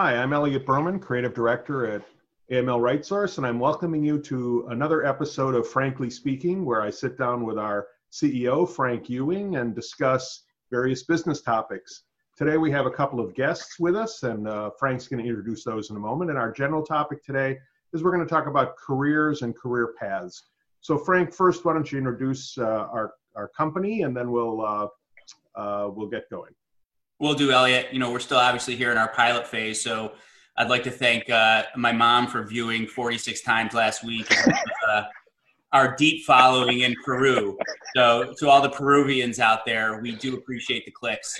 Hi, I'm Elliot Berman, Creative Director at AML RightSource, and I'm welcoming you to another episode of Frankly Speaking, where I sit down with our CEO, Frank Ewing, and discuss various business topics. Today we have a couple of guests with us, and Frank's going to introduce those in a moment. And our general topic today is we're going to talk about careers and career paths. So Frank, first, why don't you introduce our company, and then we'll get going. Will do, Elliot. You know, we're still obviously here in our pilot phase, so I'd like to thank my mom for viewing 46 times last week, our deep following in Peru. So to all the Peruvians out there, we do appreciate the clicks.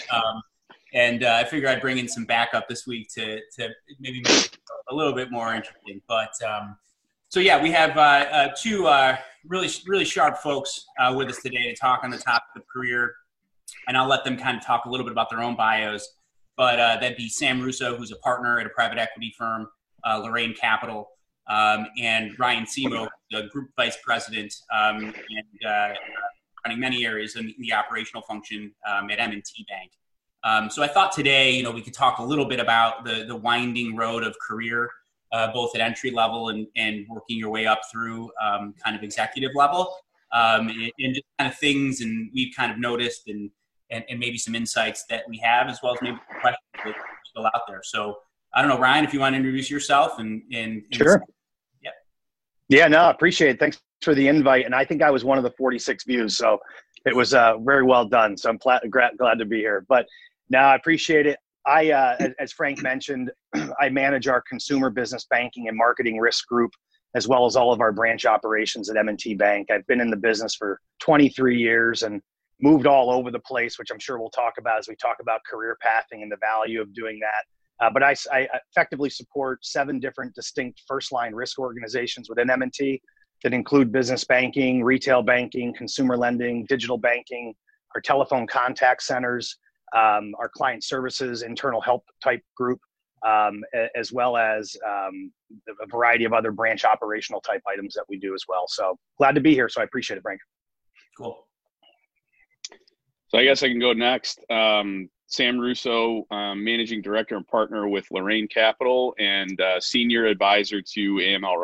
I figure I'd bring in some backup this week to maybe make it a little bit more interesting. But so yeah, we have two really sharp folks with us today to talk on the topic of career. And I'll let them kind of talk a little bit about their own bios. But that'd be Sam Russo, who's a partner at a private equity firm, Lorraine Capital, and Ryan Simo, the group vice president, and running many areas in the operational function at M&T Bank. So I thought today, you know, we could talk a little bit about the winding road of career, both at entry level and working your way up through kind of executive level, and just kind of things and we've kind of noticed and maybe some insights that we have, as well as maybe some questions that are still out there. So I don't know, Ryan, if you want to introduce yourself and sure. Yep. Yeah, no, I appreciate it. Thanks for the invite. And I think I was one of the 46 views, so it was very well done. So I'm glad to be here. But no, I appreciate it. I, as Frank mentioned, I manage our consumer business banking and marketing risk group, as well as all of our branch operations at M&T Bank. I've been in the business for 23 years and moved all over the place, which I'm sure we'll talk about as we talk about career pathing and the value of doing that. But I effectively support 7 different distinct first-line risk organizations within M&T that include business banking, retail banking, consumer lending, digital banking, our telephone contact centers, our client services, internal help type group, as well as a variety of other branch operational type items that we do as well. So glad to be here. So I appreciate it, Frank. Cool. So I guess I can go next. Sam Russo, Managing Director and Partner with Lorraine Capital and Senior Advisor to AML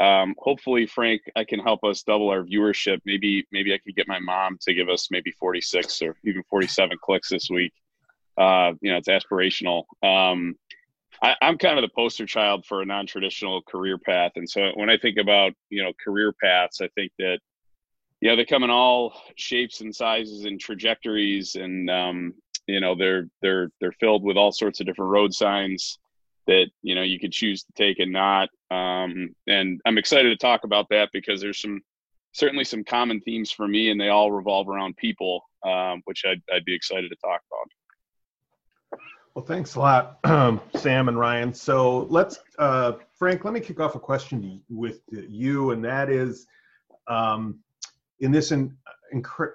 RightSource. Hopefully, Frank, I can help us double our viewership. Maybe I could get my mom to give us maybe 46 or even 47 clicks this week. You know, it's aspirational. I'm kind of the poster child for a non-traditional career path. And so when I think about, you know, career paths, I think that, you know, they come in all shapes and sizes and trajectories, and you know, they're filled with all sorts of different road signs that, you know, you could choose to take and not. And I'm excited to talk about that because there's certainly some common themes for me, and they all revolve around people, which I'd be excited to talk about. Well, thanks a lot, Sam and Ryan. So let's, Frank, let me kick off a question with you, and that is, in this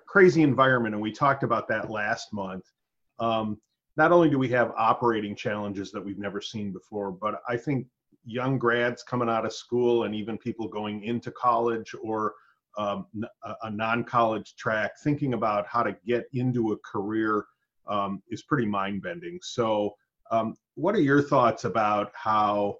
crazy environment, and we talked about that last month, not only do we have operating challenges that we've never seen before, but I think young grads coming out of school and even people going into college or a non-college track, thinking about how to get into a career is pretty mind-bending. So what are your thoughts about how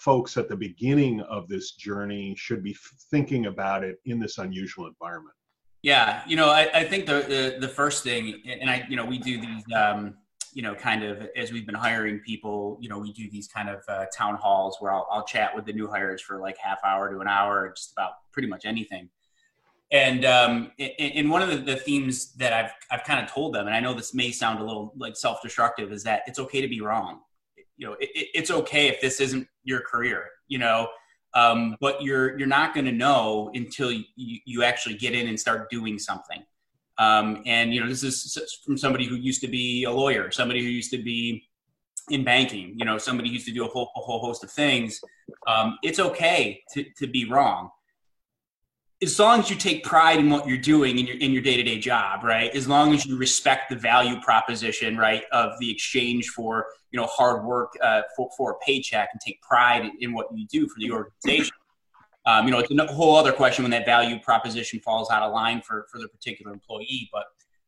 folks at the beginning of this journey should be thinking about it in this unusual environment? Yeah, you know, I think the first thing, and I, you know, we do these, you know, kind of as we've been hiring people, you know, we do these kind of town halls where I'll chat with the new hires for like half hour to an hour, just about pretty much anything. And one of the themes that I've kind of told them, and I know this may sound a little like self-destructive, is that it's okay to be wrong. You know, it's okay if this isn't your career, you know, but you're not going to know until you actually get in and start doing something. And, you know, this is from somebody who used to be a lawyer, somebody who used to be in banking, you know, somebody who used to do a whole host of things. It's okay to be wrong. As long as you take pride in what you're doing in your day-to-day job, right? As long as you respect the value proposition, right, of the exchange for, you know, hard work for a paycheck, and take pride in what you do for the organization. You know, it's a whole other question when that value proposition falls out of line for the particular employee,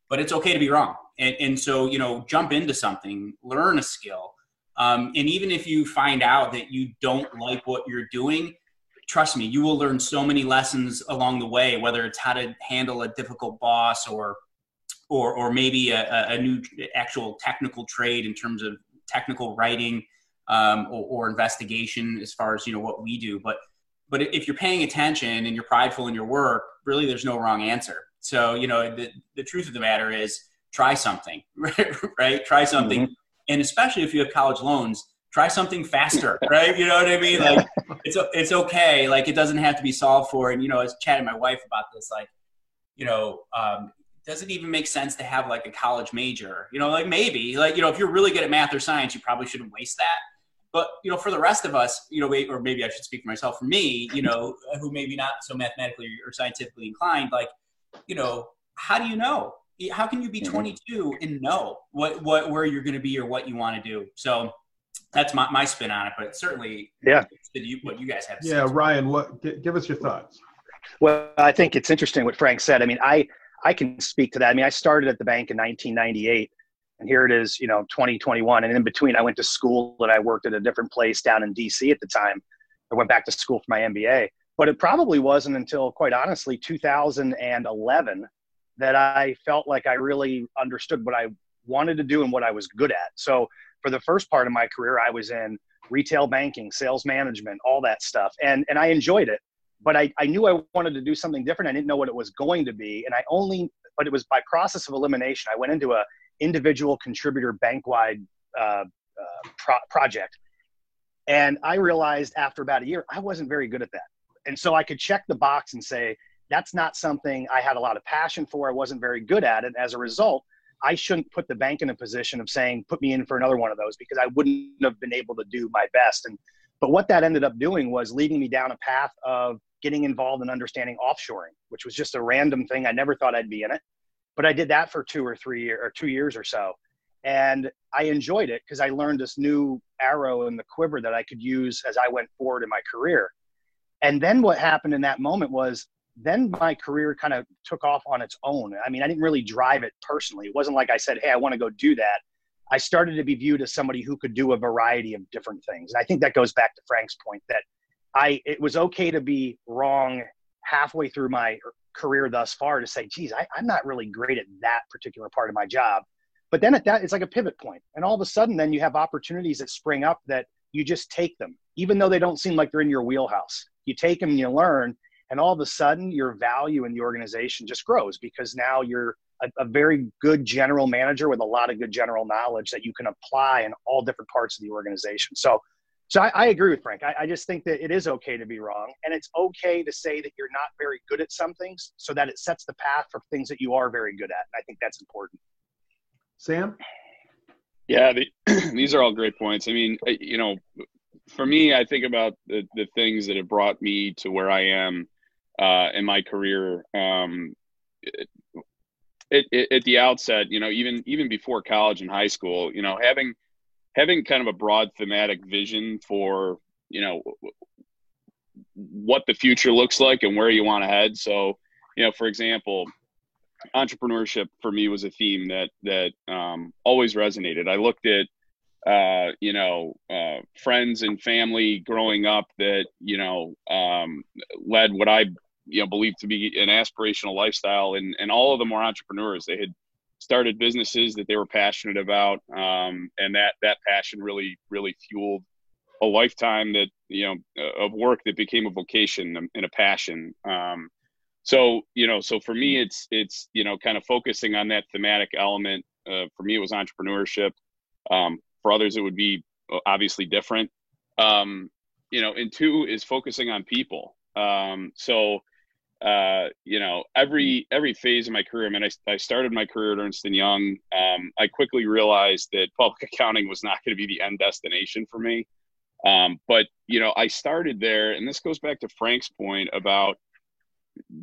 but it's okay to be wrong. And so, you know, jump into something, learn a skill, And even if you find out that you don't like what you're doing, trust me, you will learn so many lessons along the way, whether it's how to handle a difficult boss or maybe a new actual technical trade in terms of technical writing or investigation as far as, you know, what we do. But if you're paying attention and you're prideful in your work, really there's no wrong answer. So, you know, the truth of the matter is try something, right? Try something. Mm-hmm. And especially if you have college loans, try something faster, right? You know what I mean? Like it's okay. Like it doesn't have to be solved for. And, you know, I was chatting to my wife about this, like, you know, does it even make sense to have like a college major? You know, like maybe like, you know, if you're really good at math or science, you probably shouldn't waste that. But, you know, for the rest of us, you know, or maybe I should speak for myself, for me, you know, who maybe not so mathematically or scientifically inclined, like, you know, how do you know? How can you be 22 and know what where you're going to be or what you want to do? So that's my spin on it, but certainly what you guys have to say. Ryan, give us your thoughts. Well, I think it's interesting what Frank said. I mean, I can speak to that. I mean, I started at the bank in 1998, and here it is, you know, 2021. And in between, I went to school and I worked at a different place down in D.C. at the time. I went back to school for my MBA. But it probably wasn't until, quite honestly, 2011 that I felt like I really understood what I wanted to do and what I was good at. So for the first part of my career, I was in retail banking, sales management, all that stuff. And I enjoyed it, but I knew I wanted to do something different. I didn't know what it was going to be. And but it was by process of elimination. I went into a individual contributor bank-wide project. And I realized after about a year, I wasn't very good at that. And so I could check the box and say, that's not something I had a lot of passion for. I wasn't very good at it. As a result, I shouldn't put the bank in a position of saying, put me in for another one of those, because I wouldn't have been able to do my best. But what that ended up doing was leading me down a path of getting involved in understanding offshoring, which was just a random thing. I never thought I'd be in it, but I did that for 2 years or so. And I enjoyed it because I learned this new arrow in the quiver that I could use as I went forward in my career. And then what happened in that moment was, then my career kind of took off on its own. I mean, I didn't really drive it personally. It wasn't like I said, hey, I want to go do that. I started to be viewed as somebody who could do a variety of different things. And I think that goes back to Frank's point that it was okay to be wrong halfway through my career thus far to say, geez, I'm not really great at that particular part of my job. But then it's like a pivot point. And all of a sudden, then you have opportunities that spring up that you just take them, even though they don't seem like they're in your wheelhouse. You take them and you learn. And all of a sudden, your value in the organization just grows because now you're a very good general manager with a lot of good general knowledge that you can apply in all different parts of the organization. So I agree with Frank. I just think that it is okay to be wrong. And it's okay to say that you're not very good at some things so that it sets the path for things that you are very good at. And I think that's important. Sam? Yeah, these are all great points. I mean, you know, for me, I think about the things that have brought me to where I am in my career. At the outset, you know, even before college and high school, you know, having kind of a broad thematic vision for, you know, what the future looks like and where you want to head. So, you know, for example, entrepreneurship for me was a theme that always resonated. I looked at friends and family growing up that, you know, led what I, you know, believed to be an aspirational lifestyle. And all of them were entrepreneurs. They had started businesses that they were passionate about. And that passion really, really fueled a lifetime that, you know, of work that became a vocation and a passion. So for me, it's, you know, kind of focusing on that thematic element. For me, it was entrepreneurship. For others, it would be obviously different, you know, and two is focusing on people. You know, every phase of my career, I mean, I started my career at Ernst & Young. I quickly realized that public accounting was not going to be the end destination for me. But, you know, I started there, and this goes back to Frank's point about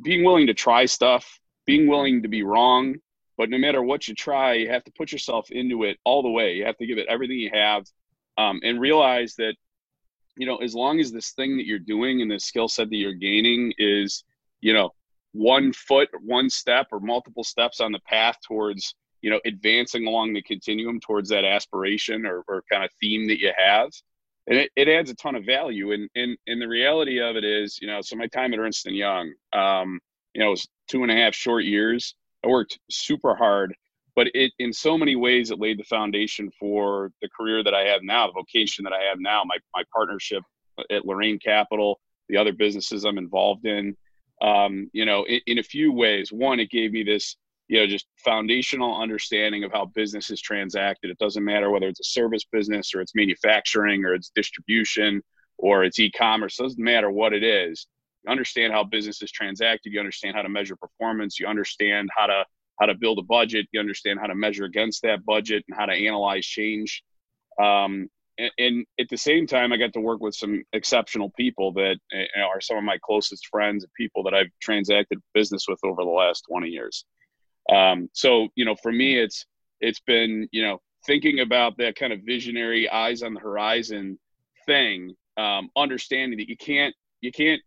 being willing to try stuff, being willing to be wrong. But no matter what you try, you have to put yourself into it all the way. You have to give it everything you have, and realize that, you know, as long as this thing that you're doing and the skill set that you're gaining is, you know, one step or multiple steps on the path towards you know, advancing along the continuum towards that aspiration or kind of theme that you have. And it adds a ton of value. And the reality of it is, you know, so my time at Ernst & Young, you know, it was 2.5 short years. I worked super hard, but it, in so many ways, it laid the foundation for the career that I have now, the vocation that I have now, my partnership at Lorraine Capital, the other businesses I'm involved in. You know, in a few ways, one, it gave me this, you know, just foundational understanding of how business is transacted. It doesn't matter whether it's a service business or it's manufacturing or it's distribution or it's e-commerce. It doesn't matter what it is. You understand how business is transacted. You understand how to measure performance. You understand how to build a budget. You understand how to measure against that budget and how to analyze change. And at the same time, I got to work with some exceptional people that are some of my closest friends and people that I've transacted business with over the last 20 years. So, you know, for me, it's been, you know, thinking about that kind of visionary eyes on the horizon thing, understanding that you can't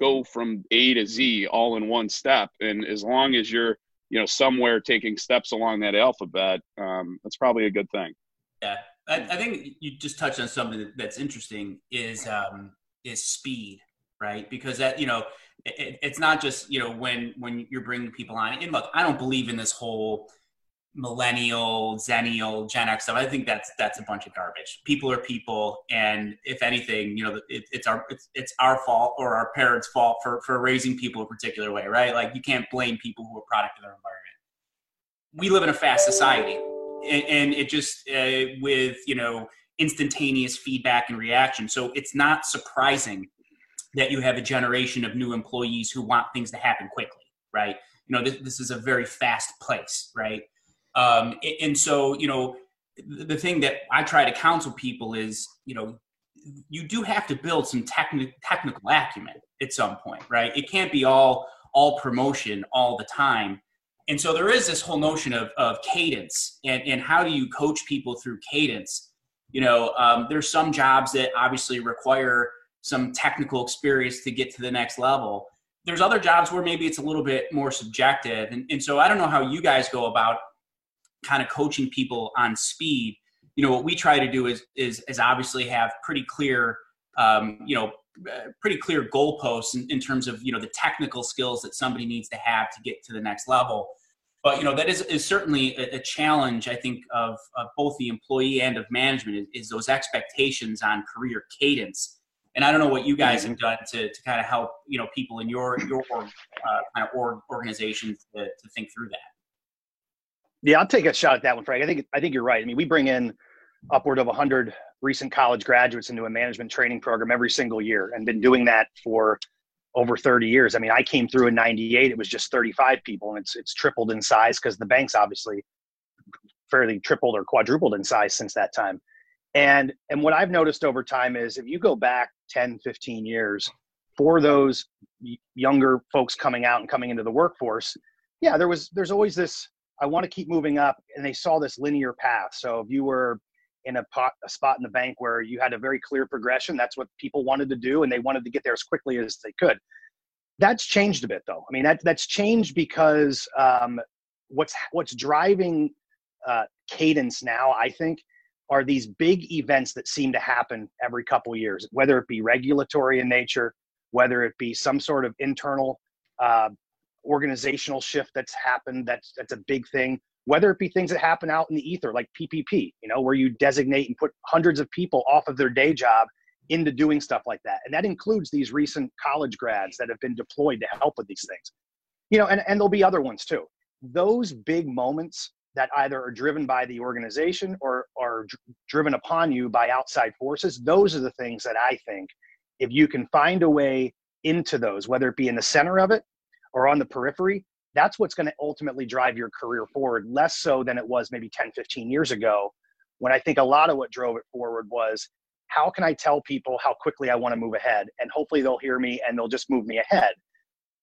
go from A to Z all in one step. And as long as you're, you know, somewhere taking steps along that alphabet, that's probably a good thing. Yeah. I think you just touched on something that's interesting is speed, right? Because that, you know, it's not just, you know, when you're bringing people on. And look, I don't believe in this whole millennial, zennial, Gen X stuff. I think that's a bunch of garbage. People are people, and if anything, you know, it's our fault or our parents' fault for raising people a particular way, right? Like, you can't blame people who are a product of their environment. We live in a fast society. And it just with, you know, instantaneous feedback and reaction. So it's not surprising that you have a generation of new employees who want things to happen quickly, right? You know, this is a very fast place, right? And so, you know, the thing that I try to counsel people is, you know, you do have to build some technical acumen at some point, right? It can't be all promotion all the time. And so there is this whole notion of cadence and how do you coach people through cadence? You know, there's some jobs that obviously require some technical experience to get to the next level. There's other jobs where maybe it's a little bit more subjective. And so I don't know how you guys go about kind of coaching people on speed. You know, what we try to do is obviously have pretty clear, you know, pretty clear goalposts in terms of, you know, the technical skills that somebody needs to have to get to the next level. But, you know, that is certainly a challenge, I think, of both the employee and of management is those expectations on career cadence. And I don't know what you guys have done to kind of help, you know, people in your kind of organization to think through that. Yeah, I'll take a shot at that one, Frank. I think you're right. I mean, we bring in upward of 100 recent college graduates into a management training program every single year, and been doing that for over 30 years. I mean, I came through in 98, it was just 35 people, and it's tripled in size because the bank's obviously fairly tripled or quadrupled in size since that time. And what I've noticed over time is if you go back 10, 15 years for those younger folks coming out and coming into the workforce, yeah, there's always this, I want to keep moving up, and they saw this linear path. So if you were in a spot in the bank where you had a very clear progression, that's what people wanted to do, and they wanted to get there as quickly as they could. That's changed a bit, though. I mean, that's changed because what's driving cadence now, I think, are these big events that seem to happen every couple of years, whether it be regulatory in nature, whether it be some sort of internal organizational shift that's happened, that's a big thing, whether it be things that happen out in the ether, like PPP, you know, where you designate and put hundreds of people off of their day job into doing stuff like that. And that includes these recent college grads that have been deployed to help with these things, you know, and there'll be other ones too. Those big moments that either are driven by the organization or are driven upon you by outside forces, those are the things that I think, if you can find a way into those, whether it be in the center of it or on the periphery, that's what's going to ultimately drive your career forward, less so than it was maybe 10, 15 years ago, when I think a lot of what drove it forward was, how can I tell people how quickly I want to move ahead? And hopefully they'll hear me and they'll just move me ahead.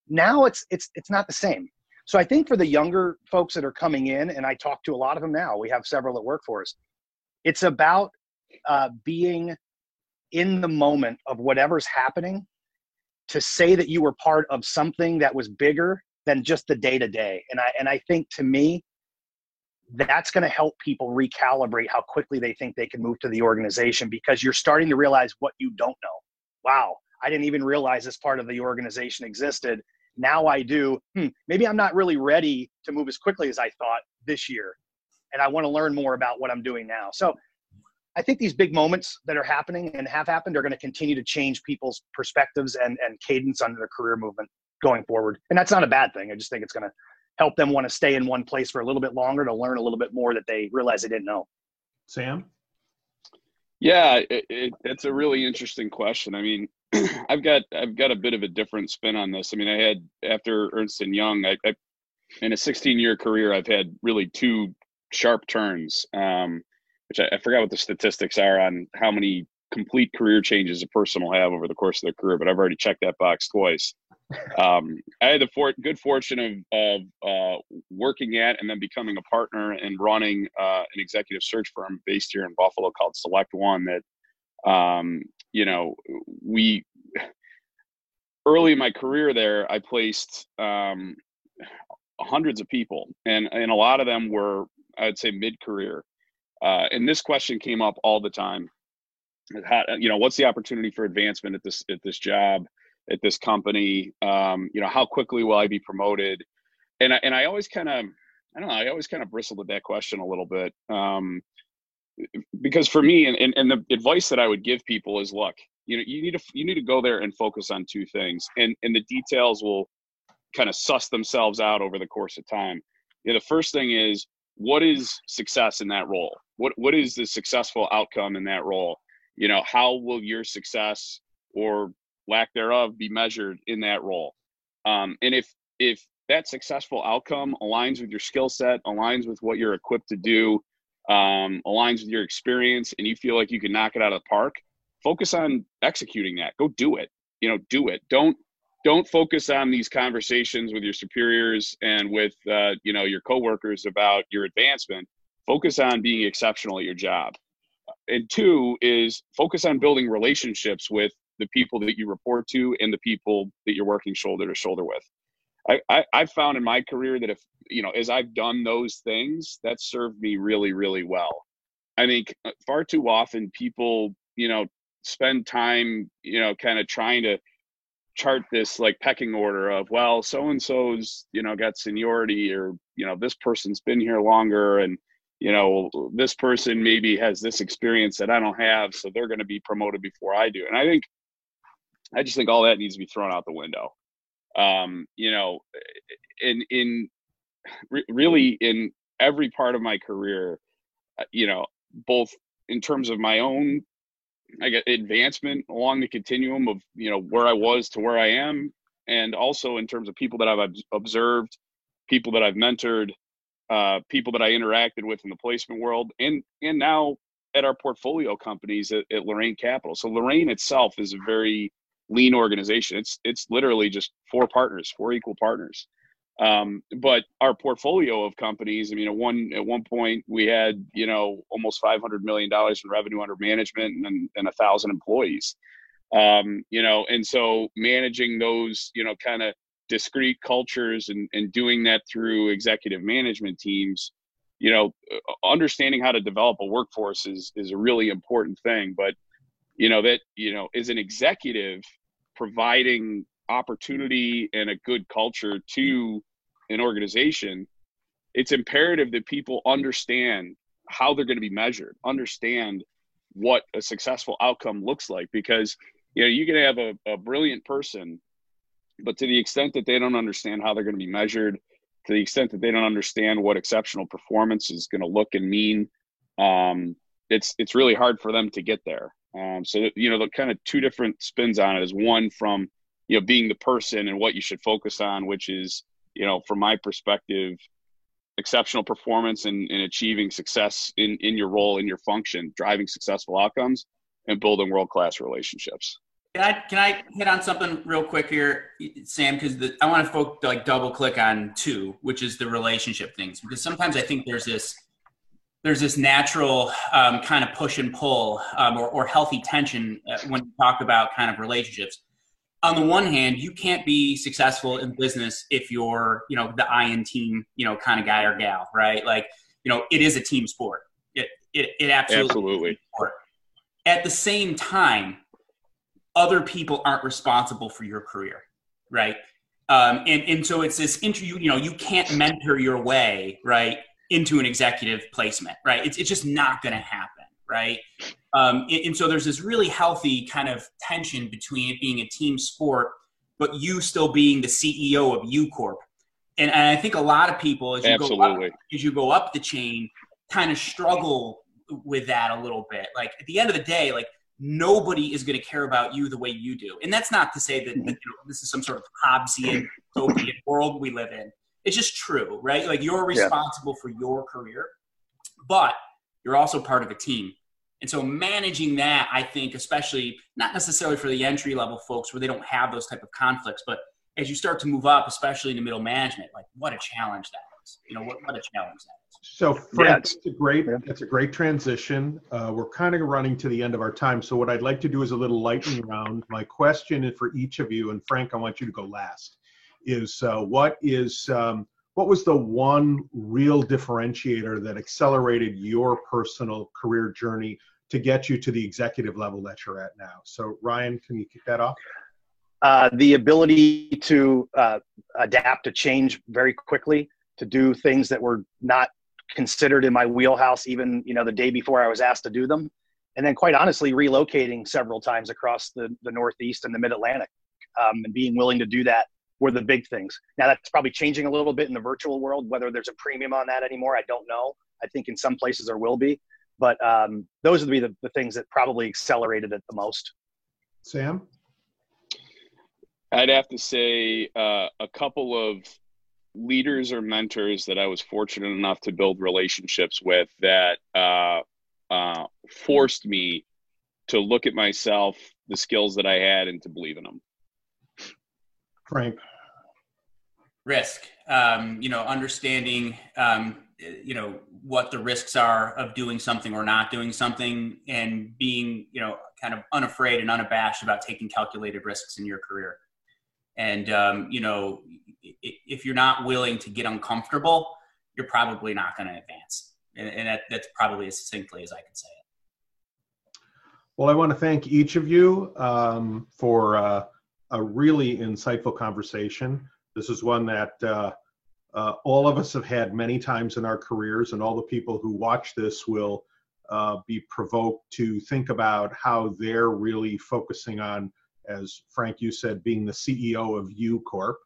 Now it's not the same. So I think for the younger folks that are coming in, and I talk to a lot of them now, we have several that work for us, it's about being in the moment of whatever's happening. To say that you were part of something that was bigger than just the day to day. And I think to me, that's going to help people recalibrate how quickly they think they can move to the organization, because you're starting to realize what you don't know. Wow, I didn't even realize this part of the organization existed. Now I do. Maybe I'm not really ready to move as quickly as I thought this year, and I want to learn more about what I'm doing now. So I think these big moments that are happening and have happened are going to continue to change people's perspectives and cadence on their career movement going forward. And that's not a bad thing. I just think it's going to help them want to stay in one place for a little bit longer to learn a little bit more that they realize they didn't know. Sam? Yeah, it's a really interesting question. I mean, I've got a bit of a different spin on this. I mean, I had, after Ernst & Young, I in a 16-year career, I've had really two sharp turns, which I forgot what the statistics are on how many complete career changes a person will have over the course of their career, but I've already checked that box twice. I had the good fortune of working at and then becoming a partner and running an executive search firm based here in Buffalo called Select One that, you know, we early in my career there, I placed hundreds of people, and a lot of them were, I would say, mid-career. And this question came up all the time. How, you know, what's the opportunity for advancement at this job, at this company? You know, how quickly will I be promoted? And I always kind of, I don't know, I always kind of bristled at that question a little bit, because for me, and the advice that I would give people is, look, you know, you need to go there and focus on two things, and the details will kind of suss themselves out over the course of time. You know, the first thing is, what is success in that role? What is the successful outcome in that role? You know, how will your success or lack thereof be measured in that role? And if that successful outcome aligns with your skill set, aligns with what you're equipped to do, aligns with your experience, and you feel like you can knock it out of the park, focus on executing that. Go do it. You know, do it. Don't focus on these conversations with your superiors and with, you know, your coworkers about your advancement. Focus on being exceptional at your job. And two is focus on building relationships with the people that you report to and the people that you're working shoulder to shoulder with. I've found in my career that if, you know, as I've done those things, that served me really, really well. I think far too often people, you know, spend time, you know, kind of trying to chart this like pecking order of, well, so-and-so's, you know, got seniority, or, you know, this person's been here longer, and, you know, this person maybe has this experience that I don't have, so they're going to be promoted before I do. And I just think all that needs to be thrown out the window. You know, really in every part of my career, you know, both in terms of my own, I guess, advancement along the continuum of, you know, where I was to where I am, and also in terms of people that I've observed, people that I've mentored, people that I interacted with in the placement world, and now at our portfolio companies at Lorraine Capital. So Lorraine itself is a very lean organization. It's literally just four equal partners. But our portfolio of companies, I mean, at one point we had, you know, almost $500 million in revenue under management and 1,000 employees, you know, and so managing those, you know, kind of discrete cultures and doing that through executive management teams, you know, understanding how to develop a workforce is a really important thing. But, you know, that, you know, as an executive, providing opportunity and a good culture to an organization, it's imperative that people understand how they're going to be measured, understand what a successful outcome looks like, because, you know, you can have a brilliant person, but to the extent that they don't understand how they're going to be measured, to the extent that they don't understand what exceptional performance is going to look and mean, it's really hard for them to get there. So, you know, the kind of two different spins on it is one from, you know, being the person and what you should focus on, which is, you know, from my perspective, exceptional performance and achieving success in your role, in your function, driving successful outcomes and building world-class relationships. Can I hit on something real quick here, Sam? Because I want to like double click on two, which is the relationship things. Because sometimes I think there's this natural kind of push and pull or healthy tension when you talk about kind of relationships. On the one hand, you can't be successful in business if you're, you know, the I in team, you know, kind of guy or gal, right? Like it is a team sport. It absolutely is a team sport. At the same time, other people aren't responsible for your career, right? And so it's this interview, you can't mentor your way, right, into an executive placement, right? It's just not going to happen, right? And so there's this really healthy kind of tension between it being a team sport, but you still being the CEO of U-Corp. And I think a lot of people, as you go up the chain, kind of struggle with that a little bit. Like, at the end of the day, like, nobody is going to care about you the way you do. And that's not to say that this is some sort of Hobbesian utopian world we live in. It's just true, right? Like, you're responsible for your career, but you're also part of a team. And so managing that, I think, especially not necessarily for the entry level folks where they don't have those type of conflicts, but as you start to move up, especially into middle management, like, what a challenge that is, what a challenge that is. So Frank, that's a great transition. We're kind of running to the end of our time. So what I'd like to do is a little lightning round. My question for each of you, and Frank, I want you to go last, is what was the one real differentiator that accelerated your personal career journey to get you to the executive level that you're at now? So Ryan, can you kick that off? The ability to adapt to change very quickly, to do things that were not considered in my wheelhouse, even the day before I was asked to do them, and then quite honestly relocating several times across the Northeast and the Mid-Atlantic, and being willing to do that were the big things. Now that's probably changing a little bit in the virtual world. Whether there's a premium on that anymore, I don't know. I think in some places there will be, but those would be the things that probably accelerated it the most. Sam? I'd have to say a couple of leaders or mentors that I was fortunate enough to build relationships with that forced me to look at myself, the skills that I had, and to believe in them. Frank? Risk. Understanding, what the risks are of doing something or not doing something, and being, kind of unafraid and unabashed about taking calculated risks in your career. And, if you're not willing to get uncomfortable, you're probably not going to advance. And that's probably as succinctly as I can say it. Well, I want to thank each of you for a really insightful conversation. This is one that all of us have had many times in our careers, and all the people who watch this will be provoked to think about how they're really focusing on, as Frank, you said, being the CEO of U-Corp.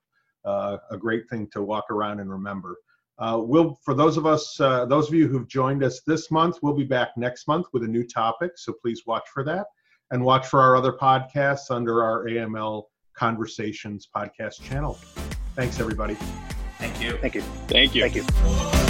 A great thing to walk around and remember. For those of you who've joined us this month, we'll be back next month with a new topic, so please watch for that. And watch for our other podcasts under our AML Conversations podcast channel. Thanks, everybody. Thank you. Thank you. Thank you. Thank you.